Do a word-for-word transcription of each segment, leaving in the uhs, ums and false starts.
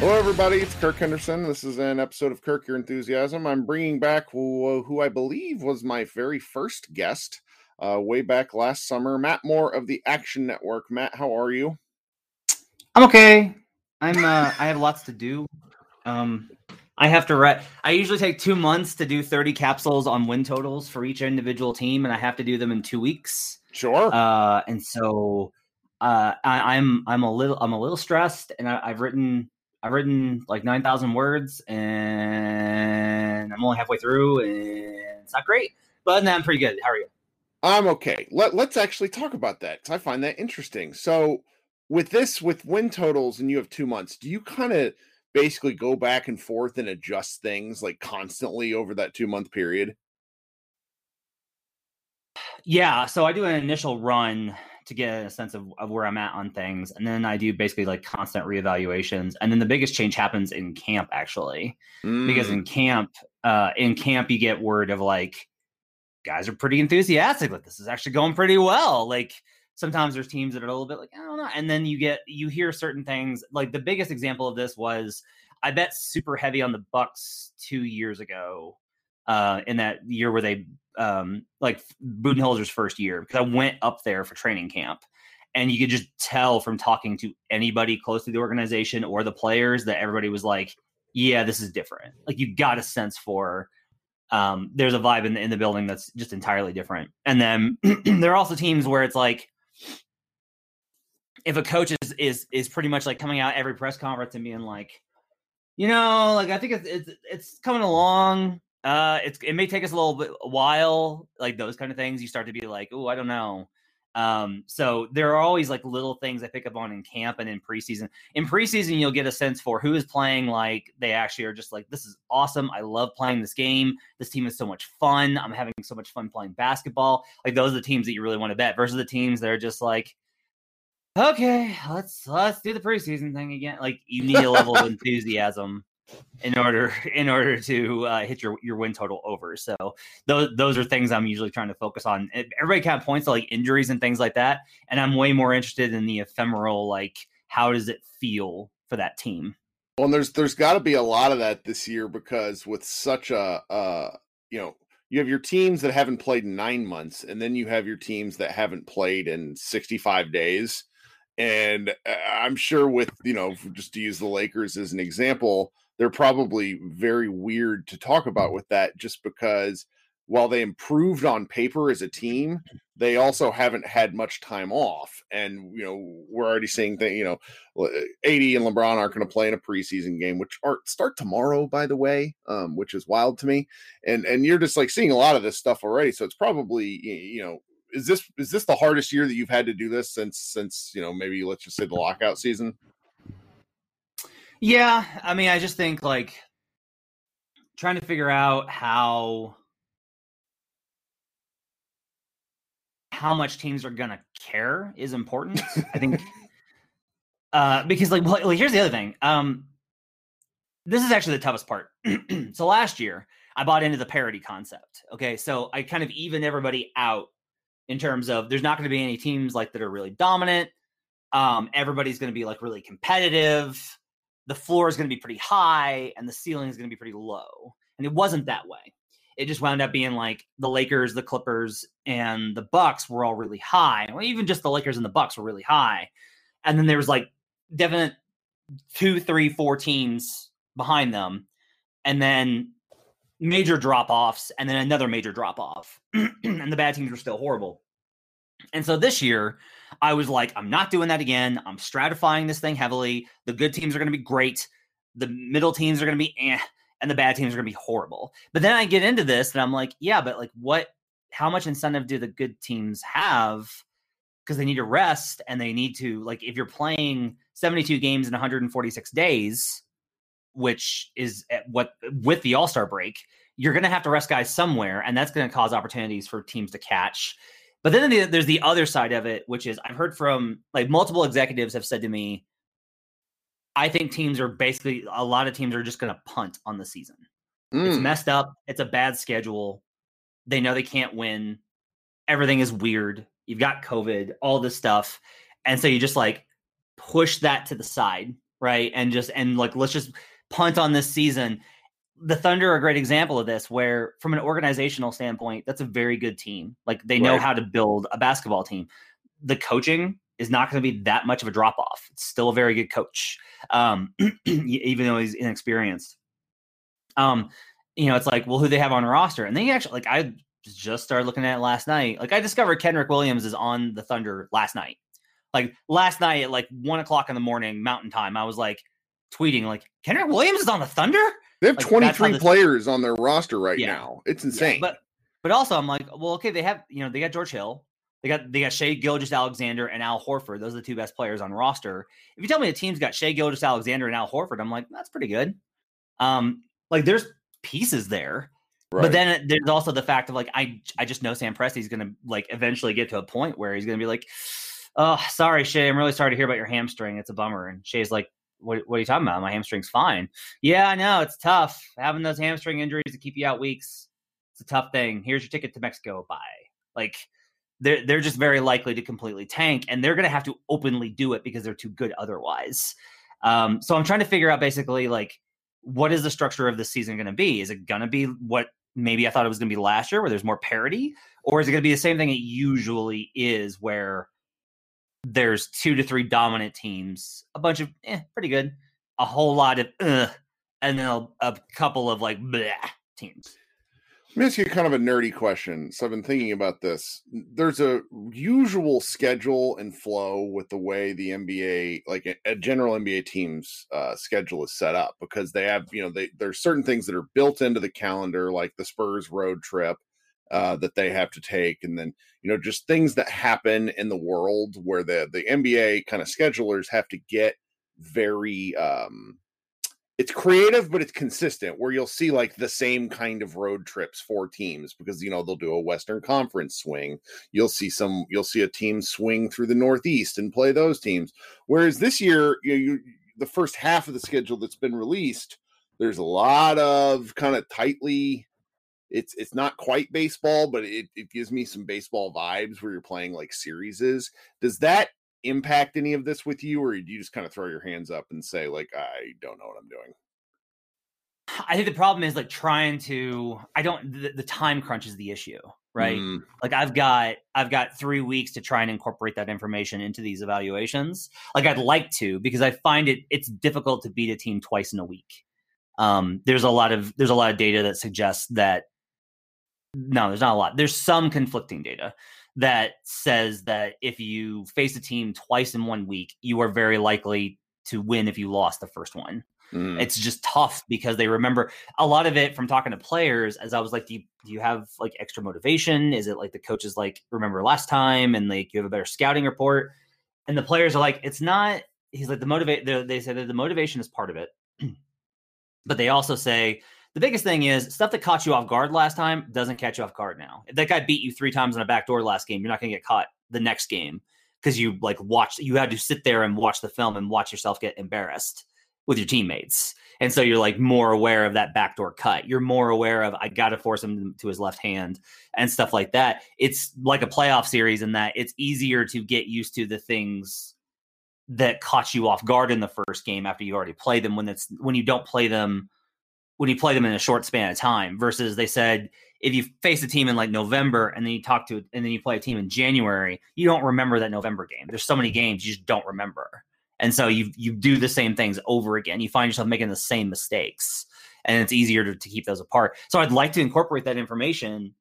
Hello, everybody. It's Kirk Henderson. This is an episode of Kirk Your Enthusiasm. I'm bringing back who, who I believe was my very first guest uh, way back last summer, Matt Moore of the Action Network. Matt, how are you? I'm okay. I'm. Uh, I have lots to do. Um, I have to write. I usually take two months to do thirty capsules on win totals for each individual team, and I have to do them in two weeks. Sure. Uh, and so uh, I, I'm. I'm a little. I'm a little stressed, and I, I've written. I've written like nine thousand words, and I'm only halfway through, and it's not great, but now I'm pretty good. How are you? I'm okay. Let, let's actually talk about that, because I find that interesting. So with this, with win totals, and you have two months, do you kind of basically go back and forth and adjust things like constantly over that two-month period? Yeah, so I do an initial run to get a sense of, of where I'm at on things. And then I do basically like constant reevaluations. And then the biggest change happens in camp actually, mm. because in camp, uh, in camp, you get word of like, guys are pretty enthusiastic, like this is actually going pretty well. Like sometimes there's teams that are a little bit like, I don't know. And then you get, you hear certain things. Like the biggest example of this was I bet super heavy on the Bucks two years ago uh, in that year where they, um, like Budenholzer's first year, because I went up there for training camp and you could just tell from talking to anybody close to the organization or the players that everybody was like, yeah, this is different. Like you got a sense for, um, there's a vibe in the, in the building that's just entirely different. And then there are also teams where it's like, if a coach is, is, is pretty much like coming out every press conference and being like, you know, like, I think it's, it's, it's coming along. Uh, it's it may take us a little bit, a while, like those kind of things. You start to be like, oh, I don't know. Um, so there are always like little things I pick up on in camp and in preseason. In preseason, you'll get a sense for who is playing like they actually are just like, this is awesome. I love playing this game. This team is so much fun. I'm having so much fun playing basketball. Like those are the teams that you really want to bet versus the teams that are just like, okay, let's let's do the preseason thing again. Like you need a level of enthusiasm in order in order to uh, hit your, your win total over. So those those are things I'm usually trying to focus on. Everybody kind of points to like injuries and things like that. And I'm way more interested in the ephemeral, like how does it feel for that team? Well, and there's there's got to be a lot of that this year, because with such a, uh, you know, you have your teams that haven't played in nine months and then you have your teams that haven't played in sixty-five days. And I'm sure with, you know, just to use the Lakers as an example, they're probably very weird to talk about with that, just because while they improved on paper as a team, they also haven't had much time off. And, you know, we're already seeing that, you know, A D and LeBron aren't going to play in a preseason game, which are, start tomorrow, by the way, um, which is wild to me. And, and you're just like seeing a lot of this stuff already. So it's probably, you know, is this, is this the hardest year that you've had to do this since, since, you know, maybe let's just say the lockout season? Yeah, I mean, I just think like trying to figure out how how much teams are gonna care is important. I think uh, because like, well, here's the other thing. Um, this is actually the toughest part. So last year, I bought into the parity concept. Okay, so I kind of even everybody out in terms of there's not going to be any teams like that are really dominant. Um, everybody's going to be like really competitive. The floor is going to be pretty high and the ceiling is going to be pretty low. And it wasn't that way. It just wound up being like the Lakers, the Clippers, and the Bucks were all really high. Well, even just the Lakers and the Bucks were really high. And then there was like definite two, three, four teams behind them. And then major drop-offs and then another major drop-off. And the bad teams were still horrible. And so this year, I was like, I'm not doing that again. I'm stratifying this thing heavily. The good teams are going to be great. The middle teams are going to be eh, and the bad teams are going to be horrible. But then I get into this and I'm like, yeah, but like what, how much incentive do the good teams have? Because they need to rest and they need to, like, if you're playing seventy-two games in one hundred forty-six days, which is at what with the All-Star break, you're going to have to rest guys somewhere. And that's going to cause opportunities for teams to catch. But then the, there's the other side of it, which is I've heard from like multiple executives have said to me, I think teams are basically a lot of teams are just going to punt on the season. Mm. It's messed up. It's a bad schedule. They know they can't win. Everything is weird. You've got COVID, all this stuff. And so you just like push that to the side right? And just, and like, let's just punt on this season. The Thunder are a great example of this, where from an organizational standpoint, that's a very good team. Like, they know right. how to build a basketball team. The coaching is not going to be that much of a drop-off. It's still a very good coach, um, even though he's inexperienced. Um, you know, it's like, well, who they have on roster. And they actually, like, I just started looking at it last night. Like, I discovered Kendrick Williams is on the Thunder last night. Like, last night at like one o'clock in the morning Mountain Time, I was like tweeting, like, Kendrick Williams is on the Thunder? They have like, twenty-three players on their roster right yeah. now. It's insane. Yeah, but but also I'm like, well, okay, they have, you know, they got George Hill. They got they got Shai Gilgeous-Alexander and Al Horford. Those are the two best players on roster. If you tell me the team's got Shai Gilgeous-Alexander and Al Horford, I'm like, that's pretty good. Um, like, there's pieces there. Right. But then there's also the fact of, like, I I just know Sam Presti's going to, like, eventually get to a point where he's going to be like, oh, sorry, Shai, I'm really sorry to hear about your hamstring. It's a bummer. And Shai's like, what, what are you talking about? My hamstring's fine. Yeah, I know. It's tough. Having those hamstring injuries to keep you out weeks, it's a tough thing. Here's your ticket to Mexico. Bye. Like, they're, they're just very likely to completely tank, and they're going to have to openly do it because they're too good otherwise. Um, so I'm trying to figure out basically, like, what is the structure of this season going to be? Is it going to be what maybe I thought it was going to be last year, where there's more parity? Or is it going to be the same thing it usually is, where there's two to three dominant teams, a bunch of eh, pretty good, a whole lot of uh, and then a, a couple of like blah teams? Let me ask you kind of a nerdy question. So I've been thinking about this. There's a usual schedule and flow with the way the N B A, like a, a general N B A team's uh, schedule is set up, because they have, you know, they, there's certain things that are built into the calendar, like the Spurs road trip Uh, that they have to take, and then, you know, just things that happen in the world where the the N B A kind of schedulers have to get very um it's creative, but it's consistent, where you'll see like the same kind of road trips for teams, because, you know, they'll do a Western Conference swing, you'll see some you'll see a team swing through the Northeast and play those teams. Whereas this year, you know, you, the first half of the schedule that's been released, there's a lot of kind of tightly It's it's not quite baseball, but it, it gives me some baseball vibes, where you're playing like series. Does that impact any of this with you, or do you just kind of throw your hands up and say, like, I don't know what I'm doing? I think the problem is like trying to. I don't. The, the time crunch is the issue, right? Mm. Like I've got I've got three weeks to try and incorporate that information into these evaluations. Like I'd like to, because I find it it's difficult to beat a team twice in a week. Um, there's a lot of there's a lot of data that suggests that. No, there's not a lot. There's some conflicting data that says that if you face a team twice in one week, you are very likely to win if you lost the first one. Mm. It's just tough, because they remember a lot of it from talking to players, as I was like, do you, do you have like extra motivation? Is it like the coaches like, remember last time, and like you have a better scouting report? And the players are like, it's not, he's like the motivate. They say that the motivation is part of it, but they also say, the biggest thing is stuff that caught you off guard last time doesn't catch you off guard now. If that guy beat you three times on a backdoor last game, you're not going to get caught the next game, because you like watched, you had to sit there and watch the film and watch yourself get embarrassed with your teammates. And so you're like more aware of that backdoor cut. You're more aware of, I got to force him to his left hand and stuff like that. It's like a playoff series in that it's easier to get used to the things that caught you off guard in the first game after you already played them, when it's, when you don't play them when you play them in a short span of time, versus they said, if you face a team in like November and then you talk to it and then you play a team in January, you don't remember that November game. There's so many games you just don't remember. And so you, you do the same things over again. You find yourself making the same mistakes, and it's easier to, to keep those apart. So I'd like to incorporate that information,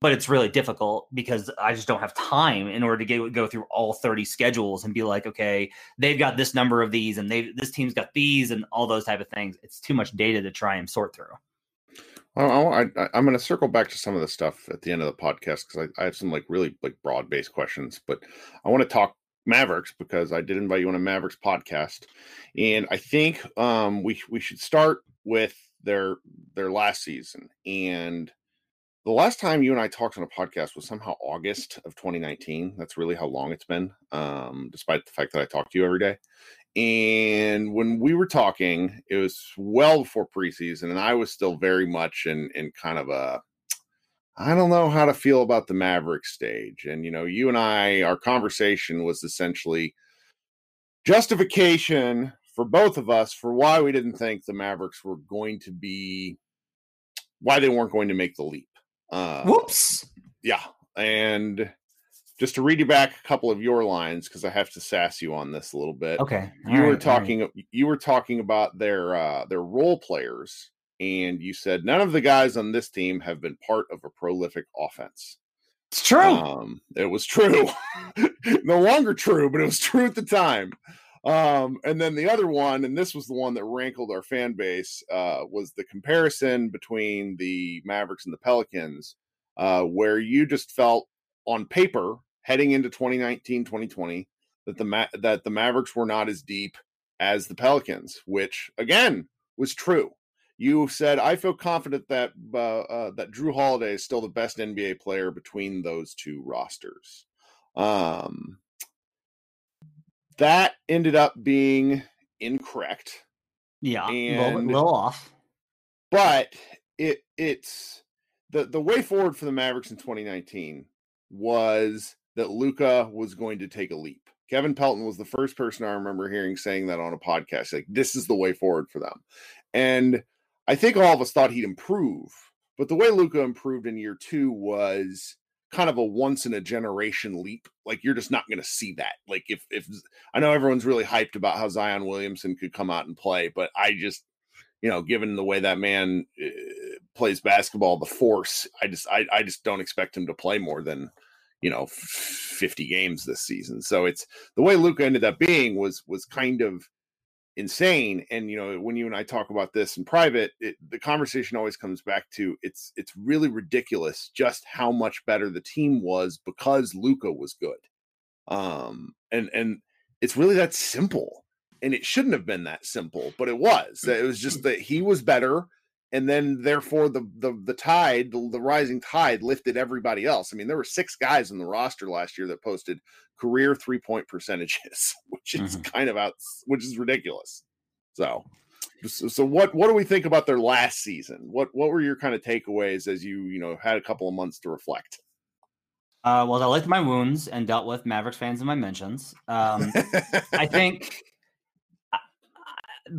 but it's really difficult, because I just don't have time in order to get, go through all thirty schedules and be like, okay, they've got this number of these, and they this team's got these, and all those type of things. It's too much data to try and sort through. Well, I, I, I'm going to circle back to some of the stuff at the end of the podcast, because I, I have some like really like broad based questions, but I want to talk Mavericks, because I did invite you on a Mavericks podcast, and I think um, we we should start with their their last season. And the last time you and I talked on a podcast was somehow August of twenty nineteen. That's really how long it's been, um, despite the fact that I talk to you every day. And when we were talking, it was well before preseason, and I was still very much in in kind of a, I don't know how to feel about the Mavericks stage. And, you know, you and I, our conversation was essentially justification for both of us for why we didn't think the Mavericks were going to be, why they weren't going to make the leap. Uh, Whoops. Yeah. And just to read you back a couple of your lines, because I have to sass you on this a little bit. Okay. You all were right, talking, right. you were talking about their, uh, their role players. And you said, none of the guys on this team have been part of a prolific offense. It's true. Um, it was true. No longer true, but it was true at the time. Um, and then the other one, and this was the one that rankled our fan base, uh, was the comparison between the Mavericks and the Pelicans, uh, where you just felt on paper heading into twenty nineteen, twenty twenty that the Ma- that the Mavericks were not as deep as the Pelicans, which again was true. You said, I feel confident that uh, uh, that Drew Holiday is still the best N B A player between those two rosters. Um, that ended up being incorrect. Yeah, a little off. But it it's the, the way forward for the Mavericks in twenty nineteen was that Luka was going to take a leap. Kevin Pelton was the first person I remember hearing saying that on a podcast. Like, this is the way forward for them. And I think all of us thought he'd improve, but the way Luka improved in year two was kind of a once in a generation leap. Like, you're just not going to see that. Like, if, if I know everyone's really hyped about how Zion Williamson could come out and play, but I just, you know, given the way that man uh, plays basketball, the force, I just, I, I just don't expect him to play more than, you know, fifty games this season. So it's the way Luka ended up being was, was kind of insane. And, you know, when you and I talk about this in private, it, the conversation always comes back to it's it's really ridiculous just how much better the team was because Luka was good. Um, and and it's really that simple. And it shouldn't have been that simple, but it was. It was just that he was better. And then therefore the the, the tide, the, the rising tide lifted everybody else. I mean, there were six guys on the roster last year that posted career three-point percentages, which is mm-hmm. kind of out, which is ridiculous. So, so what, what do we think about their last season? What, what were your kind of takeaways as you, you know, had a couple of months to reflect? Uh, well, I licked my wounds and dealt with Mavericks fans in my mentions. Um, I think I, I,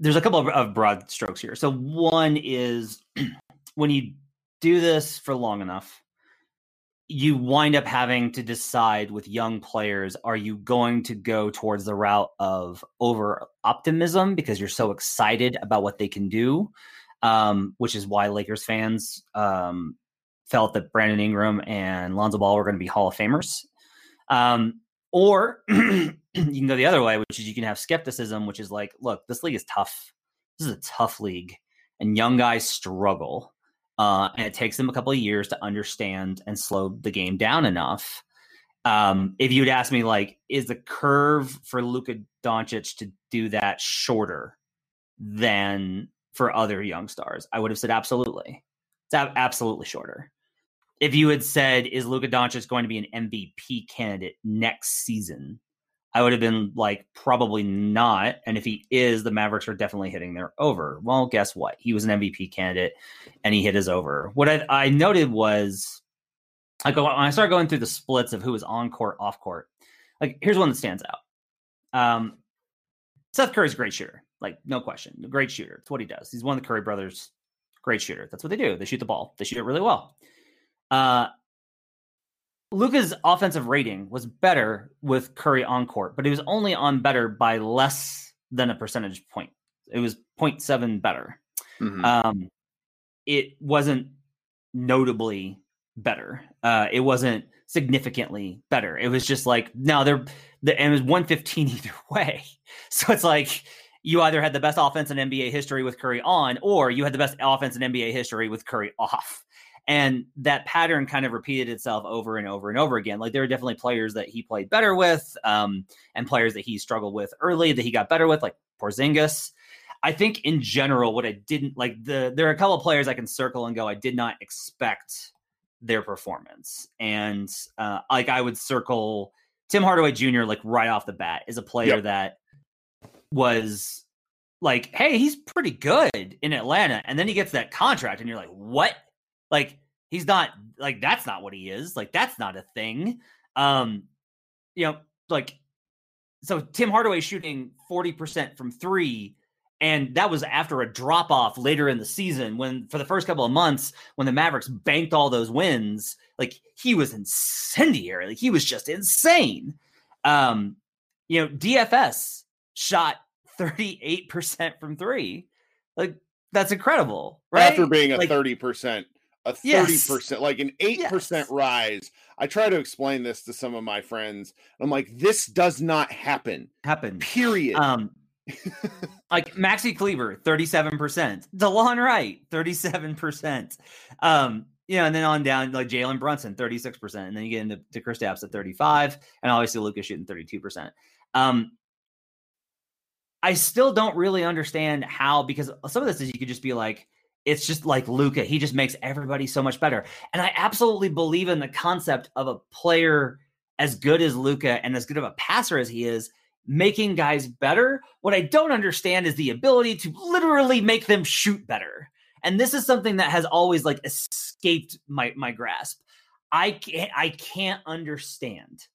there's a couple of, of broad strokes here. So one is when you do this for long enough, you wind up having to decide with young players, are you going to go towards the route of over optimism because you're so excited about what they can do, um, which is why Lakers fans um, felt that Brandon Ingram and Lonzo Ball were going to be Hall of Famers. Um, or you can go the other way, which is you can have skepticism, which is like, look, this league is tough. This is a tough league, and young guys struggle. Uh, and it takes them a couple of years to understand and slow the game down enough. Um, if you'd ask me, like, is the curve for Luka Doncic to do that shorter than for other young stars? I would have said absolutely. It's ab- absolutely shorter. If you had said, is Luka Doncic going to be an M V P candidate next season? I would have been like, probably not. And if he is, the Mavericks are definitely hitting their over. Well, guess what? He was an M V P candidate and he hit his over. What I, I noted was, I go, when I started going through the splits of who was on court, off court, like, here's one that stands out. Um, Seth Curry's a great shooter. Like, no question. A great shooter. It's what he does. He's one of the Curry brothers. Great shooter. That's what they do. They shoot the ball. They shoot it really well. Uh, Luka's offensive rating was better with Curry on court, but he was only on better by less than a percentage point. It was zero point seven better. Mm-hmm. Um, it wasn't notably better. Uh, it wasn't significantly better. It was just like, no, they're, the, and it was one fifteen either way. So it's like, you either had the best offense in N B A history with Curry on, or you had the best offense in N B A history with Curry off. And that pattern kind of repeated itself over and over and over again. Like, there are definitely players that he played better with, um, and players that he struggled with early that he got better with, like Porzingis. I think in general, what I didn't like, the there are a couple of players I can circle and go, I did not expect their performance. And uh, like, I would circle Tim Hardaway Junior, like, right off the bat, is a player yep. that was like, hey, he's pretty good in Atlanta. And then he gets that contract and you're like, what? Like, he's not, like, that's not what he is. Like, that's not a thing. Um, you know, like, so Tim Hardaway shooting forty percent from three, and that was after a drop-off later in the season when, for the first couple of months, when the Mavericks banked all those wins, like, he was incendiary. Like, he was just insane. Um, you know, D F S shot thirty-eight percent from three. Like, that's incredible, right? After being a like, thirty percent, a thirty percent, yes. like an eight percent yes. rise. I try to explain this to some of my friends. I'm like, this does not happen. Happen. Period. Um, like Maxi Kleber, thirty-seven percent. DeLon Wright, thirty-seven percent. Um, you know, and then on down, like Jalen Brunson, thirty-six percent. And then you get into to Kristaps at thirty-five. And obviously Luka shooting thirty-two percent. Um, I still don't really understand how, because some of this is you could just be like, it's just like Luka. He just makes everybody so much better. And I absolutely believe in the concept of a player as good as Luka and as good of a passer as he is, making guys better. What I don't understand is the ability to literally make them shoot better. And this is something that has always like escaped my, my grasp. I can't, I can't understand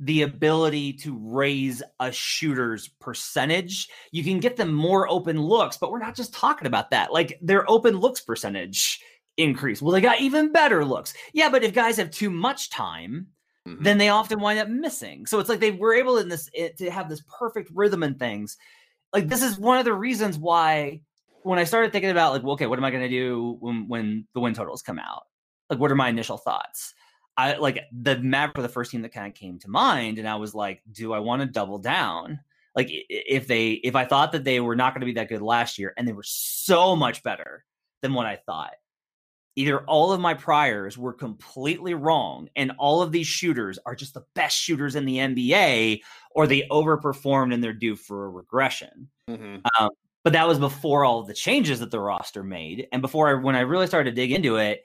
the ability to raise a shooter's percentage. You can get them more open looks, but we're not just talking about that. Like their open looks percentage increase. Well, they got even better looks. Yeah, but if guys have too much time, mm-hmm. then they often wind up missing. So it's like they were able in this it, to have this perfect rhythm and things. Like this is one of the reasons why when I started thinking about like, well, okay, what am I going to do when when the win totals come out? Like, what are my initial thoughts? I like the Mavericks were the first team that kind of came to mind. And I was like, do I want to double down? Like if they, if I thought that they were not going to be that good last year and they were so much better than what I thought, either all of my priors were completely wrong and all of these shooters are just the best shooters in the N B A, or they overperformed and they're due for a regression. Mm-hmm. Um, but that was before all of the changes that the roster made. And before I, when I really started to dig into it,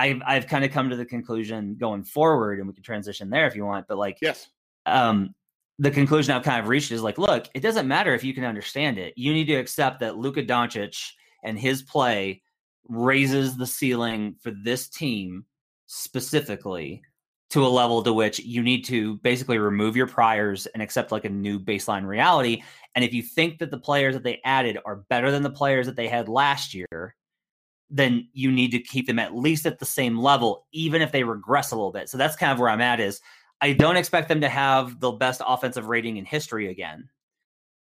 I've I've kind of come to the conclusion going forward, and we can transition there if you want. But like, yes, um, the conclusion I've kind of reached is like, look, it doesn't matter if you can understand it. You need to accept that Luka Doncic and his play raises the ceiling for this team specifically to a level to which you need to basically remove your priors and accept like a new baseline reality. And if you think that the players that they added are better than the players that they had last year, then you need to keep them at least at the same level, even if they regress a little bit. So that's kind of where I'm at is I don't expect them to have the best offensive rating in history again,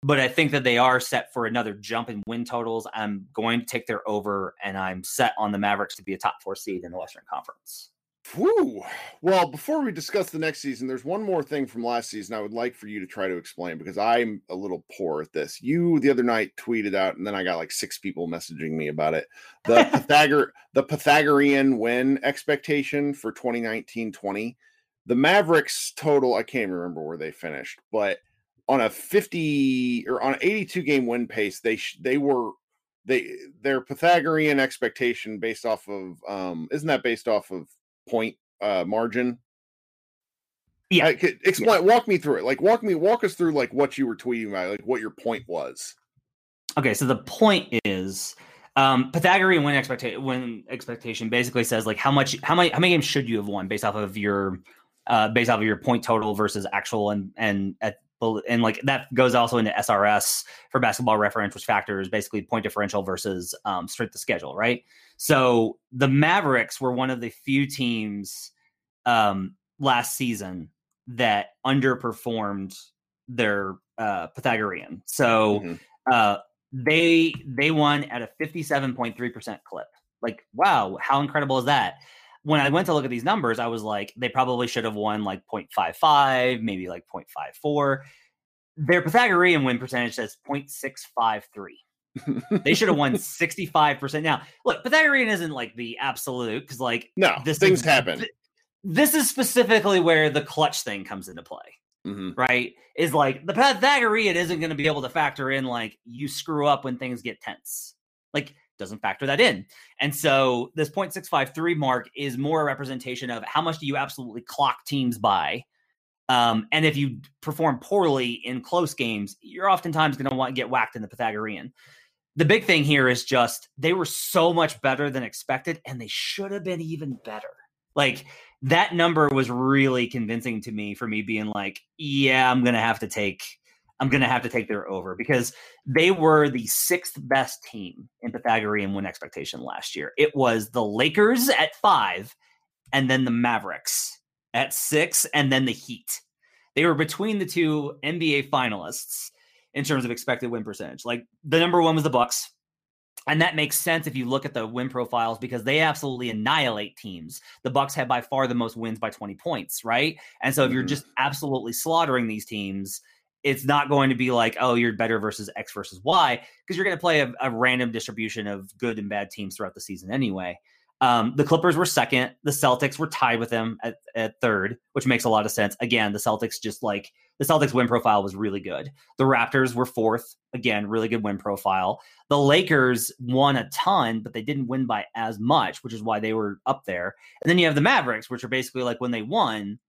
but I think that they are set for another jump in win totals. I'm going to take their over, and I'm set on the Mavericks to be a top four seed in the Western Conference. Whew. Well, before we discuss the next season, there's one more thing from last season I would like for you to try to explain, because I'm a little poor at this. You, the other night, tweeted out, and then I got like six people messaging me about it. The, Pythagor- the Pythagorean win expectation for twenty nineteen twenty. The Mavericks total, I can't remember where they finished, but on a fifty or on an eighty-two game win pace, they sh- they were... they their Pythagorean expectation based off of... Um, isn't that based off of point uh margin? Yeah. I could explain, yeah. Walk me through it. Like walk me, walk us through like what you were tweeting about, like what your point was. Okay, so the point is um Pythagorean win expectation win expectation basically says like how much how many how many games should you have won based off of your uh based off of your point total versus actual, and and at and like that goes also into S R S for basketball reference, which factors basically point differential versus um, strength of schedule, right? So the Mavericks were one of the few teams um, last season that underperformed their uh, Pythagorean. So mm-hmm. uh, they they won at a fifty-seven point three percent clip. Like, wow, how incredible is that? When I went to look at these numbers, I was like, they probably should have won like zero point five five, maybe like zero point five four. Their Pythagorean win percentage says zero point six five three. They should have won sixty-five percent. Now, look, Pythagorean isn't like the absolute, because like no, this things is, happen. Th- this is specifically where the clutch thing comes into play, mm-hmm. right? Is like the Pythagorean isn't going to be able to factor in like you screw up when things get tense. Like, doesn't factor that in. And so this zero point six five three mark is more a representation of how much do you absolutely clock teams by. Um, and if you perform poorly in close games, you're oftentimes going to want to get whacked in the Pythagorean. The big thing here is just they were so much better than expected, and they should have been even better. Like that number was really convincing to me for me being like, yeah, I'm going to have to take, I'm going to have to take their over, because they were the sixth best team in Pythagorean win expectation last year. It was the Lakers at five and then the Mavericks at six and then the Heat. They were between the two N B A finalists in terms of expected win percentage. Like, the number one was the Bucks. And that makes sense if you look at the win profiles, because they absolutely annihilate teams. The Bucks had by far the most wins by twenty points, right? And so if you're just absolutely slaughtering these teams, it's not going to be like, oh, you're better versus X versus Y, because you're going to play a, a random distribution of good and bad teams throughout the season anyway. Um, the Clippers were second. The Celtics were tied with them at, at third, which makes a lot of sense. Again, the Celtics just like the Celtics win profile was really good. The Raptors were fourth. Again, really good win profile. The Lakers won a ton, but they didn't win by as much, which is why they were up there. And then you have the Mavericks, which are basically like when they won,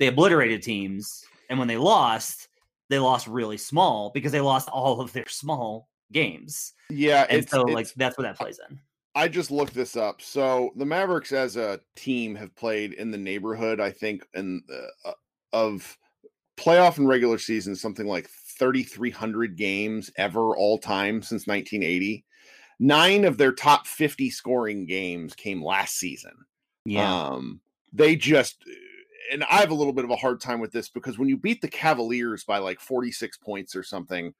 they obliterated teams. And when they lost, they lost really small because they lost all of their small games. Yeah. And it's, so it's, like that's where that plays in. I just looked this up. So the Mavericks as a team have played in the neighborhood, I think, in uh, of playoff and regular season, something like thirty-three hundred games ever all time since nineteen eighty. Nine of their top fifty scoring games came last season. Yeah. Um, they just, and I have a little bit of a hard time with this, because when you beat the Cavaliers by like forty-six points or something,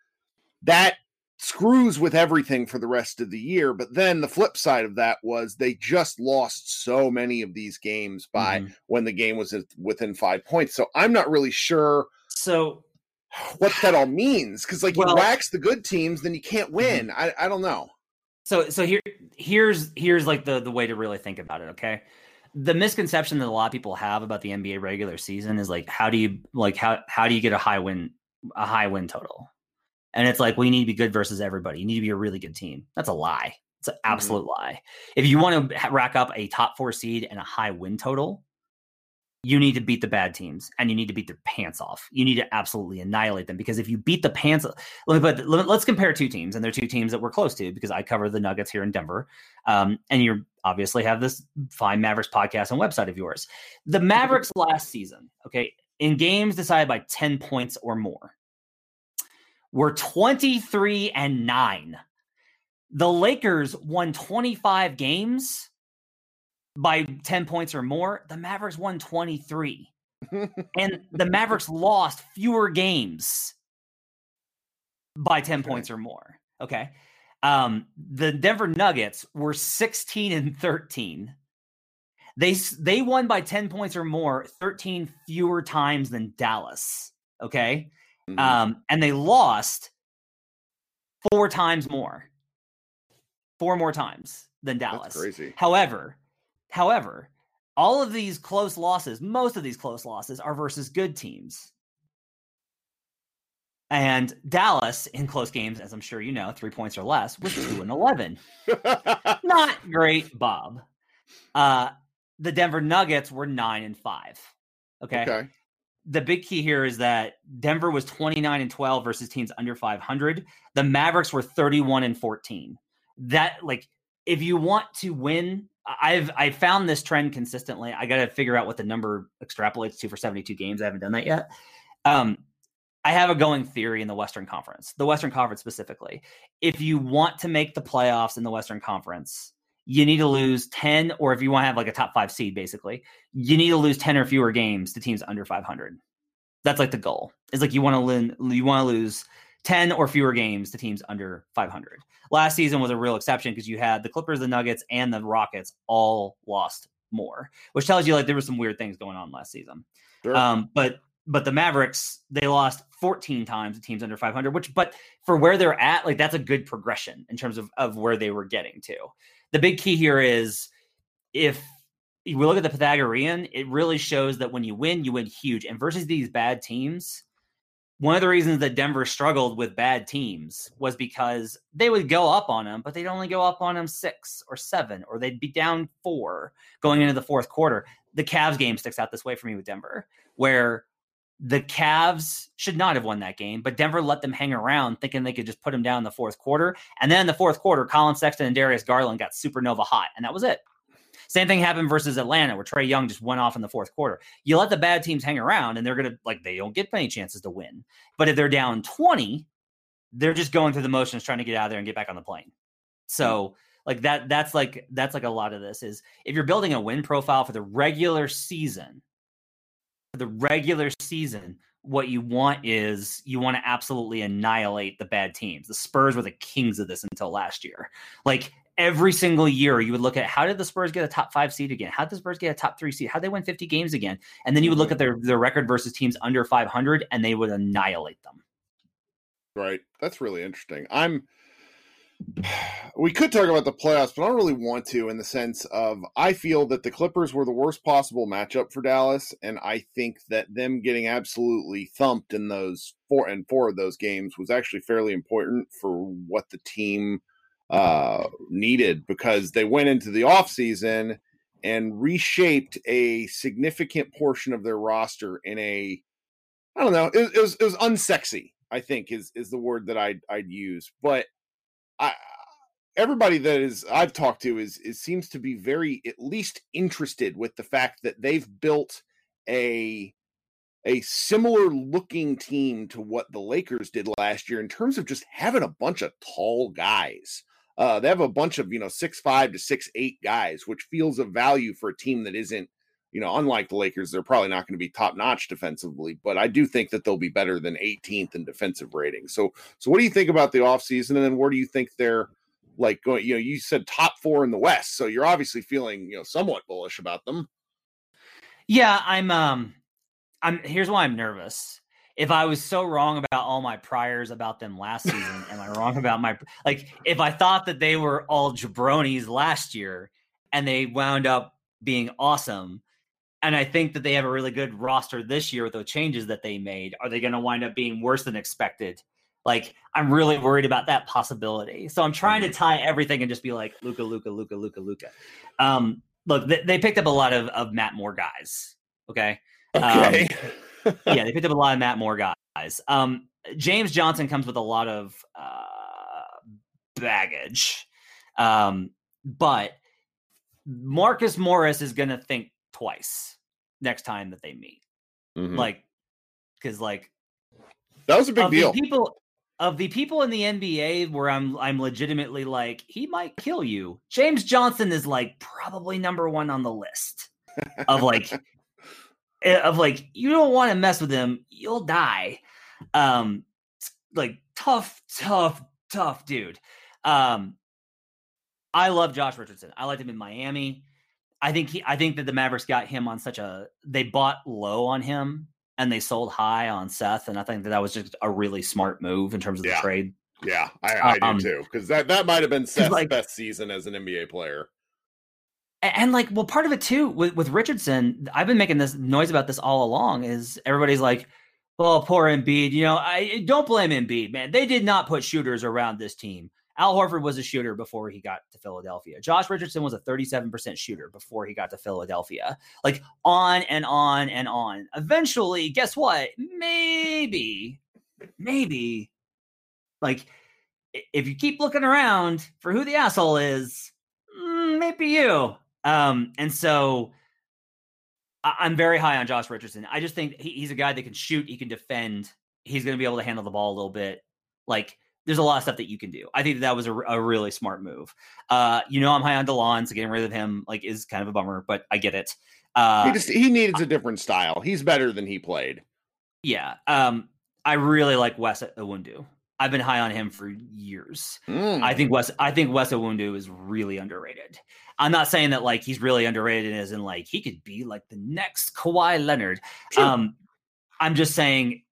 that screws with everything for the rest of the year. But then the flip side of that was they just lost so many of these games by mm-hmm. when the game was within five points. So I'm not really sure so what that all means. Cause like well, you wax the good teams, then you can't win. Mm-hmm. I, I don't know. So, so here, here's, here's like the, the way to really think about it. Okay. The misconception that a lot of people have about the N B A regular season is like, how do you like, how, how do you get a high win, a high win total? And it's like, well, you need to be good versus everybody. You need to be a really good team. That's a lie. It's an absolute mm-hmm. lie. If you want to rack up a top four seed and a high win total, you need to beat the bad teams and you need to beat their pants off. You need to absolutely annihilate them, because if you beat the pants, let me put, let's compare two teams, and they're two teams that we're close to because I cover the Nuggets here in Denver. Um, and you obviously have this fine Mavericks podcast and website of yours. The Mavericks last season, okay, in games decided by ten points or more, were twenty-three and nine. The Lakers won twenty-five games by ten points or more. The Mavericks won twenty-three. And the Mavericks lost fewer games by ten points or more. Okay. Um, the Denver Nuggets were sixteen and thirteen. They, they won by ten points or more thirteen fewer times than Dallas. Okay. Um, and they lost four times more, four more times than Dallas. That's crazy. However, however, all of these close losses, most of these close losses are versus good teams. And Dallas in close games, as I'm sure you know, three points or less, was two and eleven. Not great, Bob. Uh, the Denver Nuggets were nine and five. Okay. Okay. The big key here is that Denver was twenty-nine and twelve versus teams under five hundred. The Mavericks were thirty-one and fourteen. That, like, if you want to win, I've, I found this trend consistently. I got to figure out what the number extrapolates to for seventy-two games. I haven't done that yet. Um, I have a going theory in the Western Conference, the Western Conference specifically. If you want to make the playoffs in the Western Conference, you need to lose ten, or if you want to have like a top five seed, basically, you need to lose ten or fewer games to teams under five hundred. That's like the goal. It's like you want to win, you want to lose ten or fewer games to teams under five hundred. Last season was a real exception because you had the Clippers, the Nuggets, and the Rockets all lost more, which tells you like there were some weird things going on last season. Sure. Um, but but the Mavericks, they lost fourteen times to teams under five hundred, which, but for where they're at, like that's a good progression in terms of, of where they were getting to. The big key here is if we look at the Pythagorean, it really shows that when you win, you win huge. And versus these bad teams, one of the reasons that Denver struggled with bad teams was because they would go up on them, but they'd only go up on them six or seven, or they'd be down four going into the fourth quarter. The Cavs game sticks out this way for me with Denver, where the Cavs should not have won that game, but Denver let them hang around thinking they could just put them down in the fourth quarter. And then in the fourth quarter, Colin Sexton and Darius Garland got supernova hot, and that was it. Same thing happened versus Atlanta, where Trae Young just went off in the fourth quarter. You let the bad teams hang around, and they're going to, like, they don't get many chances to win. But if they're down twenty, they're just going through the motions, trying to get out of there and get back on the plane. So, like, that, that's like, that's like a lot of this is, if you're building a win profile for the regular season, for the regular season, what you want is you want to absolutely annihilate the bad teams. The Spurs were the kings of this until last year. Like, every single year you would look at, how did the Spurs get a top five seed again? How did the Spurs get a top three seed? How'd they win fifty games again? And then you would look at their, their record versus teams under five hundred, and they would annihilate them. Right. That's really interesting. I'm, we could talk about the playoffs, but I don't really want to, in the sense of, I feel that the Clippers were the worst possible matchup for Dallas, and I think that them getting absolutely thumped in those four and four of those games was actually fairly important for what the team uh, needed, because they went into the offseason and reshaped a significant portion of their roster in a, I don't know, it, it was it was unsexy, I think is is the word that I'd I'd use, but. I, everybody that is I've talked to is it seems to be very at least interested with the fact that they've built a a similar looking team to what the Lakers did last year in terms of just having a bunch of tall guys. Uh, they have a bunch of, you know, six five to six eight guys, which feels of value for a team that isn't, you know, unlike the Lakers, they're probably not going to be top notch defensively, but I do think that they'll be better than eighteenth in defensive rating. So, so what do you think about the offseason? And then where do you think they're like going? You know, you said top four in the West, so you're obviously feeling, you know, somewhat bullish about them. Yeah, I'm, um, I'm, here's why I'm nervous. If I was so wrong about all my priors about them last season, am I wrong about my, like, if I thought that they were all jabronis last year and they wound up being awesome, and I think that they have a really good roster this year with the changes that they made, are they going to wind up being worse than expected? Like, I'm really worried about that possibility. So I'm trying to tie everything and just be like, Luka, Luka, Luka, Luka, Luka. Um, look, they, they picked up a lot of, of Matt Moore guys. Okay. okay. Um, yeah. They picked up a lot of Matt Moore guys. Um, James Johnson comes with a lot of uh, baggage. Um, but Marcus Morris is going to think twice next time that they meet. Mm-hmm. Like, because like that was a big deal. People of the people in the N B A where I'm I'm legitimately like, he might kill you. James Johnson is like probably number one on the list of like of like you don't want to mess with him, you'll die. Um like tough, tough, tough dude. Um I love Josh Richardson. I liked him in Miami. I think he, I think that the Mavericks got him on such a, they bought low on him and they sold high on Seth. And I think that that was just a really smart move in terms of yeah. the trade. Yeah, I, I um, do too. Cause that, that might've been Seth's like, best season as an N B A player. And, and like, well, part of it too, with, with Richardson, I've been making this noise about this all along is everybody's like, well, oh, poor Embiid, you know, I don't blame Embiid, man. They did not put shooters around this team. Al Horford was a shooter before he got to Philadelphia. Josh Richardson was a thirty-seven percent shooter before he got to Philadelphia. Like on and on and on. Eventually, guess what? Maybe, maybe, like if you keep looking around for who the asshole is, maybe you. Um, and so I- I'm very high on Josh Richardson. I just think he- he's a guy that can shoot. He can defend. He's going to be able to handle the ball a little bit. Like, there's a lot of stuff that you can do. I think that, that was a, a really smart move. Uh, you know, I'm high on DeLon, so getting rid of him like is kind of a bummer, but I get it. Uh, he just he needs a different style. He's better than he played. Yeah. Um, I really like Wes Iwundu. I've been high on him for years. Mm. I think Wes I think Wes Iwundu is really underrated. I'm not saying that like he's really underrated as in like he could be like the next Kawhi Leonard. Sure. Um, I'm just saying.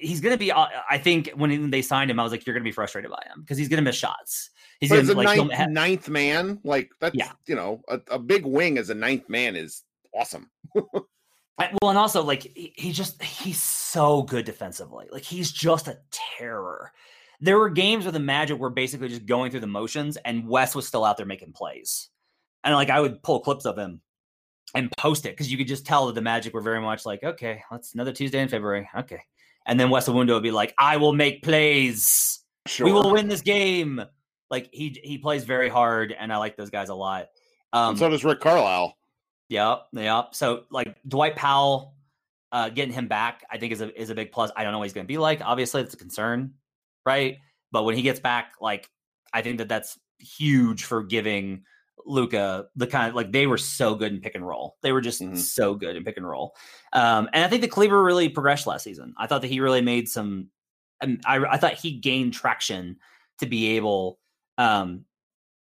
He's going to be, I think when they signed him, I was like, you're going to be frustrated by him because he's going to miss shots. He's but gonna, a like, ninth, ha- ninth man. Like that's, yeah. you know, a, a big wing as a ninth man is awesome. I, well, and also like, he, he just, he's so good defensively. Like he's just a terror. There were games where the Magic were basically just going through the motions and Wes was still out there making plays. And like, I would pull clips of him and post it because you could just tell that the Magic were very much like, okay, that's another Tuesday in February. Okay. And then Wes Iwundu would be like, I will make plays. Sure. We will win this game. Like he he plays very hard, and I like those guys a lot. Um, and so does Rick Carlisle. Yep, yep. So like Dwight Powell, uh, getting him back, I think is a is a big plus. I don't know what he's going to be like. Obviously, it's a concern, right? But when he gets back, like I think that that's huge for giving Luka the kind of, like, they were so good in pick and roll. They were just mm-hmm. so good in pick and roll. Um, and I think that Kleber really progressed last season. I thought that he really made some. I I thought he gained traction to be able. Um,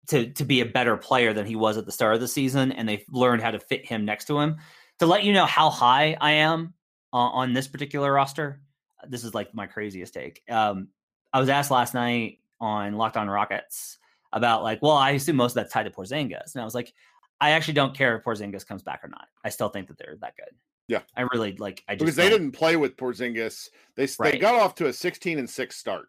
to to be a better player than he was at the start of the season. And they've learned how to fit him next to him. To let you know how high I am uh, on this particular roster, this is like my craziest take. Um, I was asked last night on Locked On Rockets about like, well, I assume most of that's tied to Porzingis. And I was like, I actually don't care if Porzingis comes back or not. I still think that they're that good. Yeah. I really like, I just, because they didn't play with Porzingis. They, right. they got off to a sixteen and six start.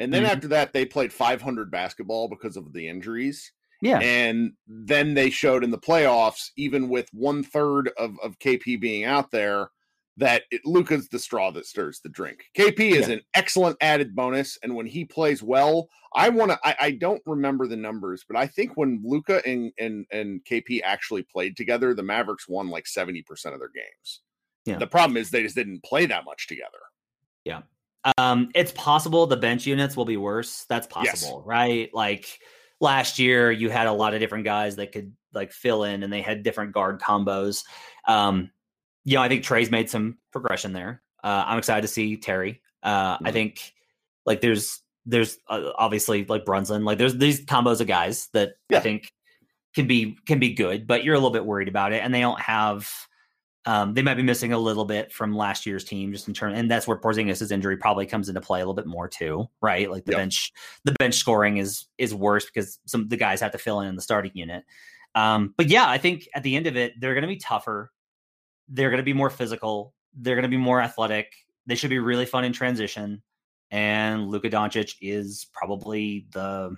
And then mm-hmm. after that, they played five hundred basketball because of the injuries. Yeah. And then they showed in the playoffs, even with one third of, of K P being out there, that it, Luka's the straw that stirs the drink. K P is yeah. an excellent added bonus. And when he plays well, I want to, I, I don't remember the numbers, but I think when Luka and, and, and K P actually played together, the Mavericks won like seventy percent of their games. Yeah. The problem is they just didn't play that much together. Yeah. Um, it's possible the bench units will be worse. That's possible, yes. right? Like last year you had a lot of different guys that could like fill in and they had different guard combos. Um, you know, I think Trey's made some progression there. Uh, I'm excited to see Terry. Uh, mm-hmm. I think like there's, there's uh, obviously like Brunson, like there's these combos of guys that yeah. I think can be, can be good, but you're a little bit worried about it and they don't have, Um, they might be missing a little bit from last year's team, just in turn, and that's where Porzingis' injury probably comes into play a little bit more too, right? Like the yep. bench, the bench scoring is is worse because some of the guys have to fill in in the starting unit. Um, but yeah, I think at the end of it, they're going to be tougher, they're going to be more physical, they're going to be more athletic. They should be really fun in transition. And Luka Doncic is probably the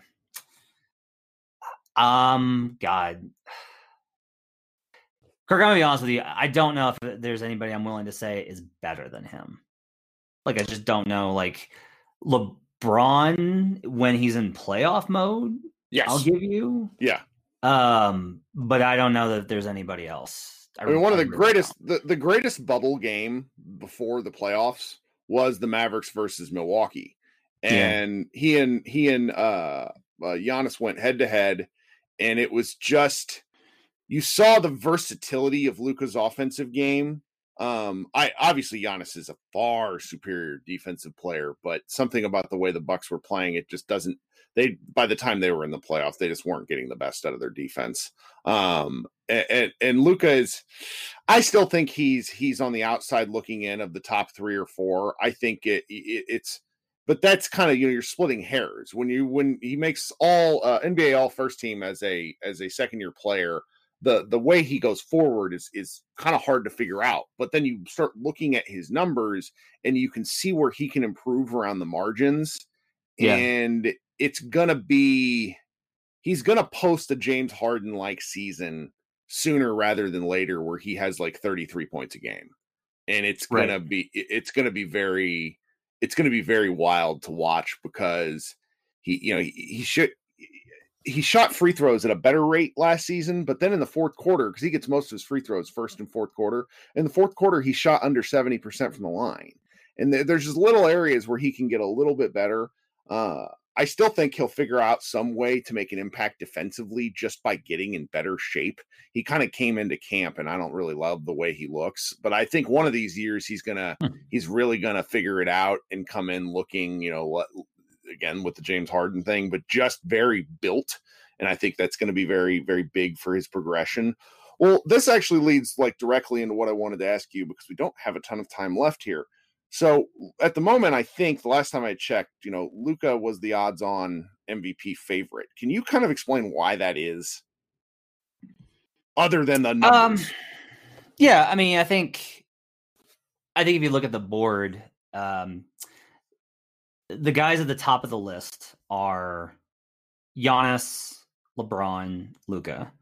um God. Kirk, I'm going to be honest with you. I don't know if there's anybody I'm willing to say is better than him. Like, I just don't know. Like, LeBron, when he's in playoff mode, yes. I'll give you. Yeah. Um, but I don't know that there's anybody else. I, I mean, one I of the really greatest, the, the greatest bubble game before the playoffs was the Mavericks versus Milwaukee. And yeah. he and, he and uh, uh, Giannis went head to head, and it was just... You saw the versatility of Luka's offensive game. Um, I obviously Giannis is a far superior defensive player, but something about the way the Bucks were playing, it just doesn't. They by the time they were in the playoffs, they just weren't getting the best out of their defense. Um, and, and, and Luka is, I still think he's he's on the outside looking in of the top three or four. I think it, it it's, but that's kind of you know you're splitting hairs when you when he makes all uh, N B A All First Team as a as a second year player. The the way he goes forward is is kind of hard to figure out. But then you start looking at his numbers and you can see where he can improve around the margins. Yeah. And it's going to be – he's going to post a James Harden-like season sooner rather than later where he has like thirty-three points a game. And it's going right. to be – it's going to be very – it's going to be very wild to watch because he – you know, he, he should – he shot free throws at a better rate last season, but then in the fourth quarter, because he gets most of his free throws first and fourth quarter, in the fourth quarter, he shot under seventy percent from the line. And th- there's just little areas where he can get a little bit better. Uh, I still think he'll figure out some way to make an impact defensively just by getting in better shape. He kind of came into camp and I don't really love the way he looks, but I think one of these years he's going to, hmm. he's really going to figure it out and come in looking, you know, what, again with the James Harden thing, but just very built. And I think that's going to be very, very big for his progression. Well, this actually leads like directly into what I wanted to ask you because we don't have a ton of time left here. So at the moment, I think the last time I checked, you know, Luka was the odds on M V P favorite. Can you kind of explain why that is other than the numbers? Um, yeah. I mean, I think, I think if you look at the board, um, the guys at the top of the list are Giannis, LeBron, Luka.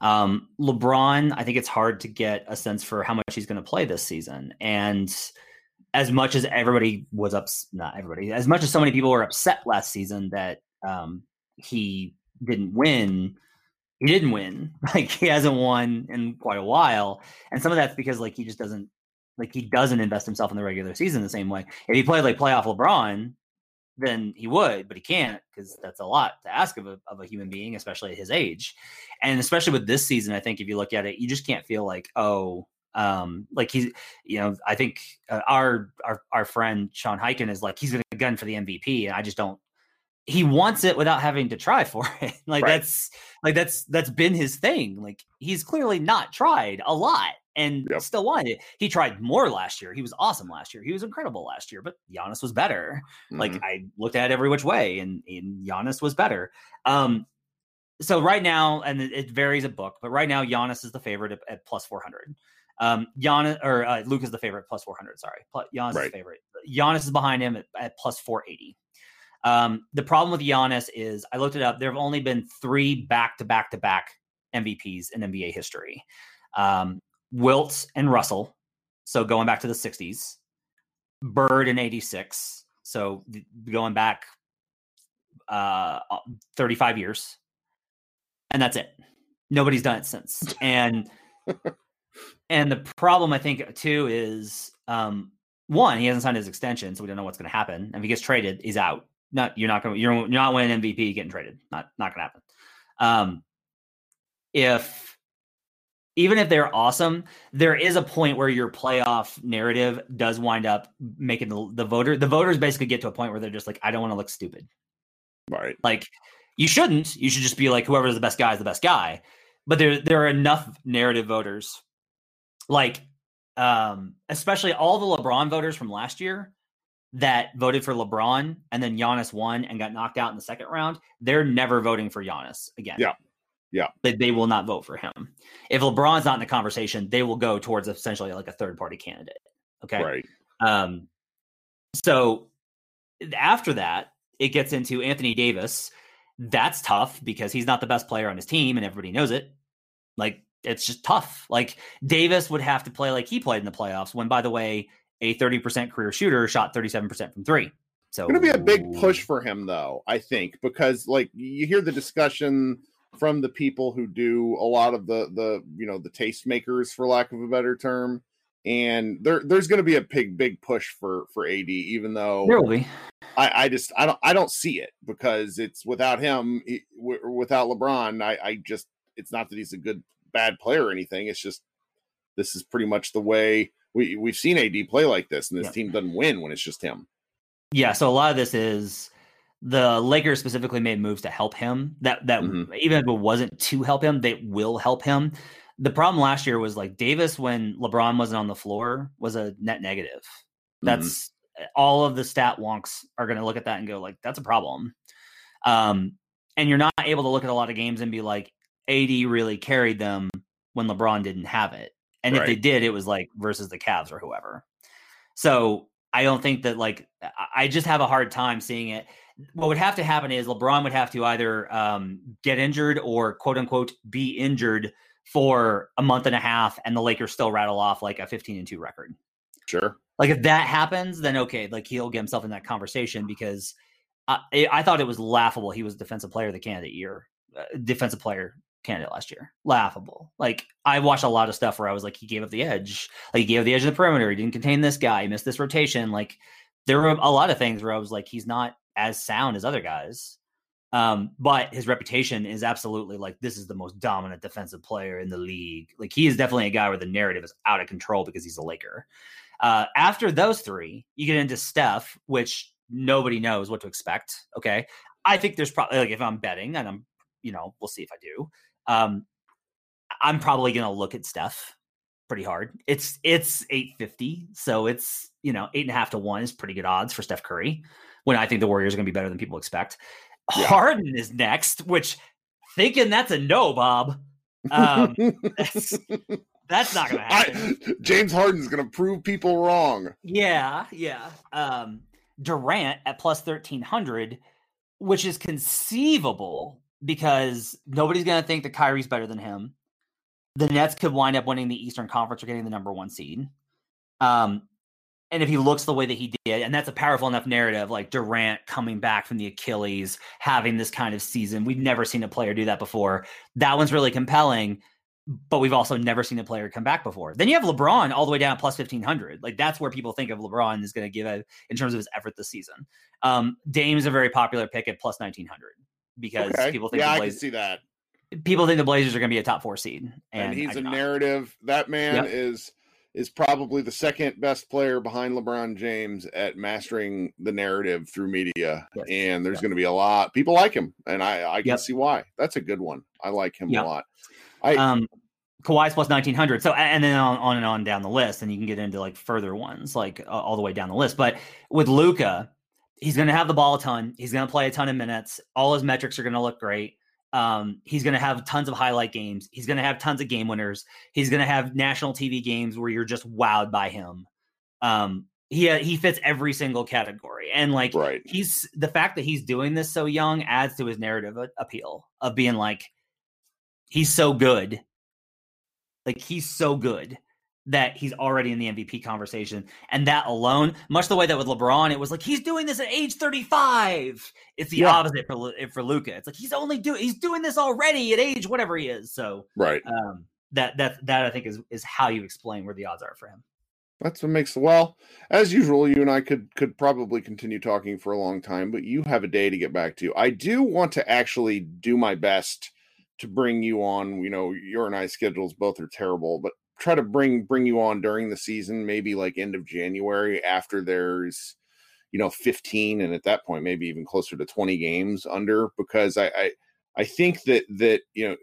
Um, LeBron, I think it's hard to get a sense for how much he's going to play this season. And as much as everybody was ups, not everybody, as much as so many people were upset last season that um, he didn't win, he didn't win. Like, he hasn't won in quite a while. And some of that's because, like, he just doesn't, like, he doesn't invest himself in the regular season the same way. If he played like playoff LeBron, then he would, but he can't, because that's a lot to ask of a, of a human being, especially at his age. And especially with this season, I think if you look at it, you just can't feel like, oh, um, like he's, you know, I think uh, our, our, our friend Sean Hyken is like, he's going to gun for the M V P. And I just don't, he wants it without having to try for it. Like right. that's like, that's, that's been his thing. Like, he's clearly not tried a lot and yep. still won it. He tried more last year. He was awesome last year. He was incredible last year, but Giannis was better. Mm-hmm. Like, I looked at it every which way, and, and Giannis was better. Um, so right now, and it varies a book, but right now Giannis is the favorite at, at plus four hundred. Um, Giannis or uh, Luka is the favorite at plus four hundred. Sorry. Giannis right. is the favorite. Giannis is behind him at, at plus four eighty. Um, the problem with Giannis is, I looked it up, there have only been three back-to-back-to-back M V Ps in N B A history. Um, Wilt and Russell, so going back to the sixties. Bird in eighty-six, so going back uh, thirty-five years. And that's it. Nobody's done it since. And and the problem, I think, too, is, um, one, he hasn't signed his extension, so we don't know what's going to happen. And if he gets traded, he's out. Not you're not going you're, you're not winning M V P getting traded. Not not going to happen. Um, if even if they're awesome, there is a point where your playoff narrative does wind up making the, the voter the voters basically get to a point where they're just like, I don't want to look stupid. Right. Like, you shouldn't. You should just be like, whoever's the best guy is the best guy. But there there are enough narrative voters, like um, especially all the LeBron voters from last year, that voted for LeBron and then Giannis won and got knocked out in the second round. They're never voting for Giannis again. Yeah. Yeah. They, they will not vote for him. If LeBron's not in the conversation, they will go towards essentially like a third party candidate. Okay. Right. Um, so after that, it gets into Anthony Davis. That's tough because he's not the best player on his team and everybody knows it. Like, it's just tough. Like, Davis would have to play like he played in the playoffs when, by the way, a thirty percent career shooter shot thirty-seven percent from three. So it's going to be a big push for him, though, I think, because, like, you hear the discussion from the people who do a lot of the, the you know, the tastemakers, for lack of a better term. And there there's going to be a big, big push for, for A D, even though there will be. I, I just I don't I don't see it because it's without him, it, w- without LeBron. I, I just it's not that he's a good, bad player or anything. It's just this is pretty much the way. We, we've seen A D play like this, and this yeah. team doesn't win when it's just him. Yeah, so a lot of this is the Lakers specifically made moves to help him. That that mm-hmm. even if it wasn't to help him, they will help him. The problem last year was, like, Davis, when LeBron wasn't on the floor, was a net negative. That's mm-hmm. all of the stat wonks are going to look at that and go, like, that's a problem. Um, and you're not able to look at a lot of games and be like, A D really carried them when LeBron didn't have it. And right. if they did, it was like versus the Cavs or whoever. So I don't think that, like, I just have a hard time seeing it. What would have to happen is LeBron would have to either um, get injured or, quote unquote, be injured for a month and a half. And the Lakers still rattle off like a fifteen and two record. Sure. Like, if that happens, then okay. Like, he'll get himself in that conversation because I, I thought it was laughable. He was defensive player of the candidate year, uh, defensive player. candidate last year. Laughable. Like, I watched a lot of stuff where I was like, he gave up the edge. Like, he gave up the edge of the perimeter. He didn't contain this guy. He missed this rotation. Like, there were a lot of things where I was like, he's not as sound as other guys. Um, but his reputation is absolutely like, this is the most dominant defensive player in the league. Like, he is definitely a guy where the narrative is out of control because he's a Laker. Uh, after those three, you get into Steph, which nobody knows what to expect. Okay. I think there's probably, like, if I'm betting, and I'm, you know, we'll see if I do. Um, I'm probably going to look at Steph pretty hard. It's, it's eight fifty. So it's, you know, eight and a half to one is pretty good odds for Steph Curry when I think the Warriors are going to be better than people expect. Yeah. Harden is next, which thinking that's a no, Bob. Um, that's, that's not going to happen. I, James Harden's going to prove people wrong. Yeah. Yeah. Um, Durant at plus thirteen hundred, which is conceivable. Because nobody's going to think that Kyrie's better than him. The Nets could wind up winning the Eastern Conference or getting the number one seed. Um, And if he looks the way that he did, and that's a powerful enough narrative, like Durant coming back from the Achilles, having this kind of season. We've never seen a player do that before. That one's really compelling, but we've also never seen a player come back before. Then you have LeBron all the way down at plus fifteen hundred. Like, that's where people think of LeBron is going to give a, in terms of his effort this season. Um, Dame's a very popular pick at plus nineteen hundred because okay. people think, yeah, the Blazers, I can see that. People think the Blazers are going to be a top four seed. And, and he's a narrative. That man yep. is... is probably the second best player behind LeBron James at mastering the narrative through media. Yes. And there's yep. going to be a lot. People like him, and I, I can yep. see why. That's a good one. I like him yep. a lot. I, um, Kawhi's plus nineteen hundred. So, and then on, on and on down the list, and you can get into like further ones, like uh, all the way down the list. But with Luka, he's going to have the ball a ton. He's going to play a ton of minutes. All his metrics are going to look great. Um, he's going to have tons of highlight games. He's going to have tons of game winners. He's going to have national T V games where you're just wowed by him. Um, he, he fits every single category. And like, right. he's the fact that he's doing this so young adds to his narrative appeal of being like, he's so good. Like, he's so good that he's already in the M V P conversation. And that alone, much the way that with LeBron, it was like, he's doing this at age thirty-five. It's the yeah. opposite for, for Luka. It's like, he's only doing, he's doing this already at age, whatever he is. So right. um, that, that, that I think is, is how you explain where the odds are for him. That's what makes the, well, as usual, you and I could, could probably continue talking for a long time, but you have a day to get back to. I do want to actually do my best to bring you on. You know, your and I schedules both are terrible, but try to bring bring you on during the season, maybe like end of January, after there's, you know, fifteen, and at that point maybe even closer to twenty games under, because I I, I think that that you know,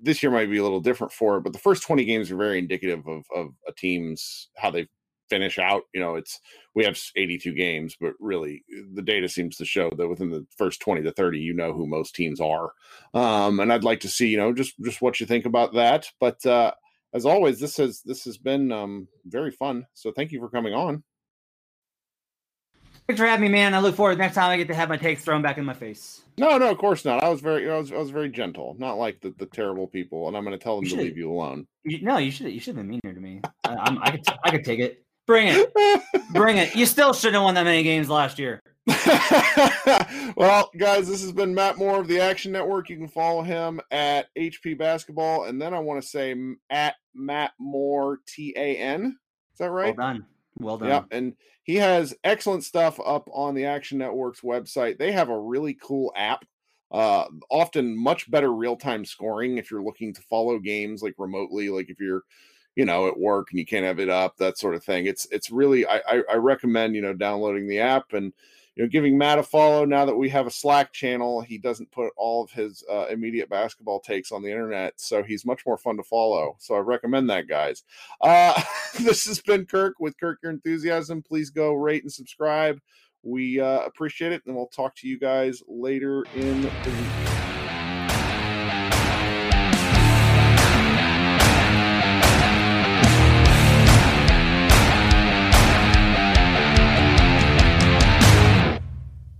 this year might be a little different for it, but the first twenty games are very indicative of of a team's, how they finish out. You know, it's, we have eighty-two games, but really the data seems to show that within the first twenty to thirty, you know who most teams are. Um, and I'd like to see, you know, just just what you think about that, but. Uh, As always, this has this has been um, very fun. So thank you for coming on. Thanks for having me, man. I look forward to next time I get to have my takes thrown back in my face. No, no, of course not. I was very, I was, I was very gentle. Not like the, the terrible people. And I'm going to tell them to leave you alone. You, no, you should, you should have been meaner to me. I, I'm, I could, t- I could take it. Bring it, bring it. You still shouldn't have won that many games last year. Well, guys, this has been Matt Moore of the Action Network. You can follow him at H P Basketball, and then I want to say at Matt Moore T A N. Is that right? Well done. Well done. Yeah, and he has excellent stuff up on the Action Network's website. They have a really cool app. Uh, often much better real-time scoring if you're looking to follow games like remotely, like if you're, you know, at work and you can't have it up, that sort of thing. It's it's really I I, I recommend, you know, downloading the app and, you know, giving Matt a follow. Now that we have a Slack channel, he doesn't put all of his uh, immediate basketball takes on the internet, so he's much more fun to follow. So I recommend that, guys. Uh, this has been Kirk with Kirk Your Enthusiasm. Please go rate and subscribe. We uh, appreciate it, and we'll talk to you guys later in the week.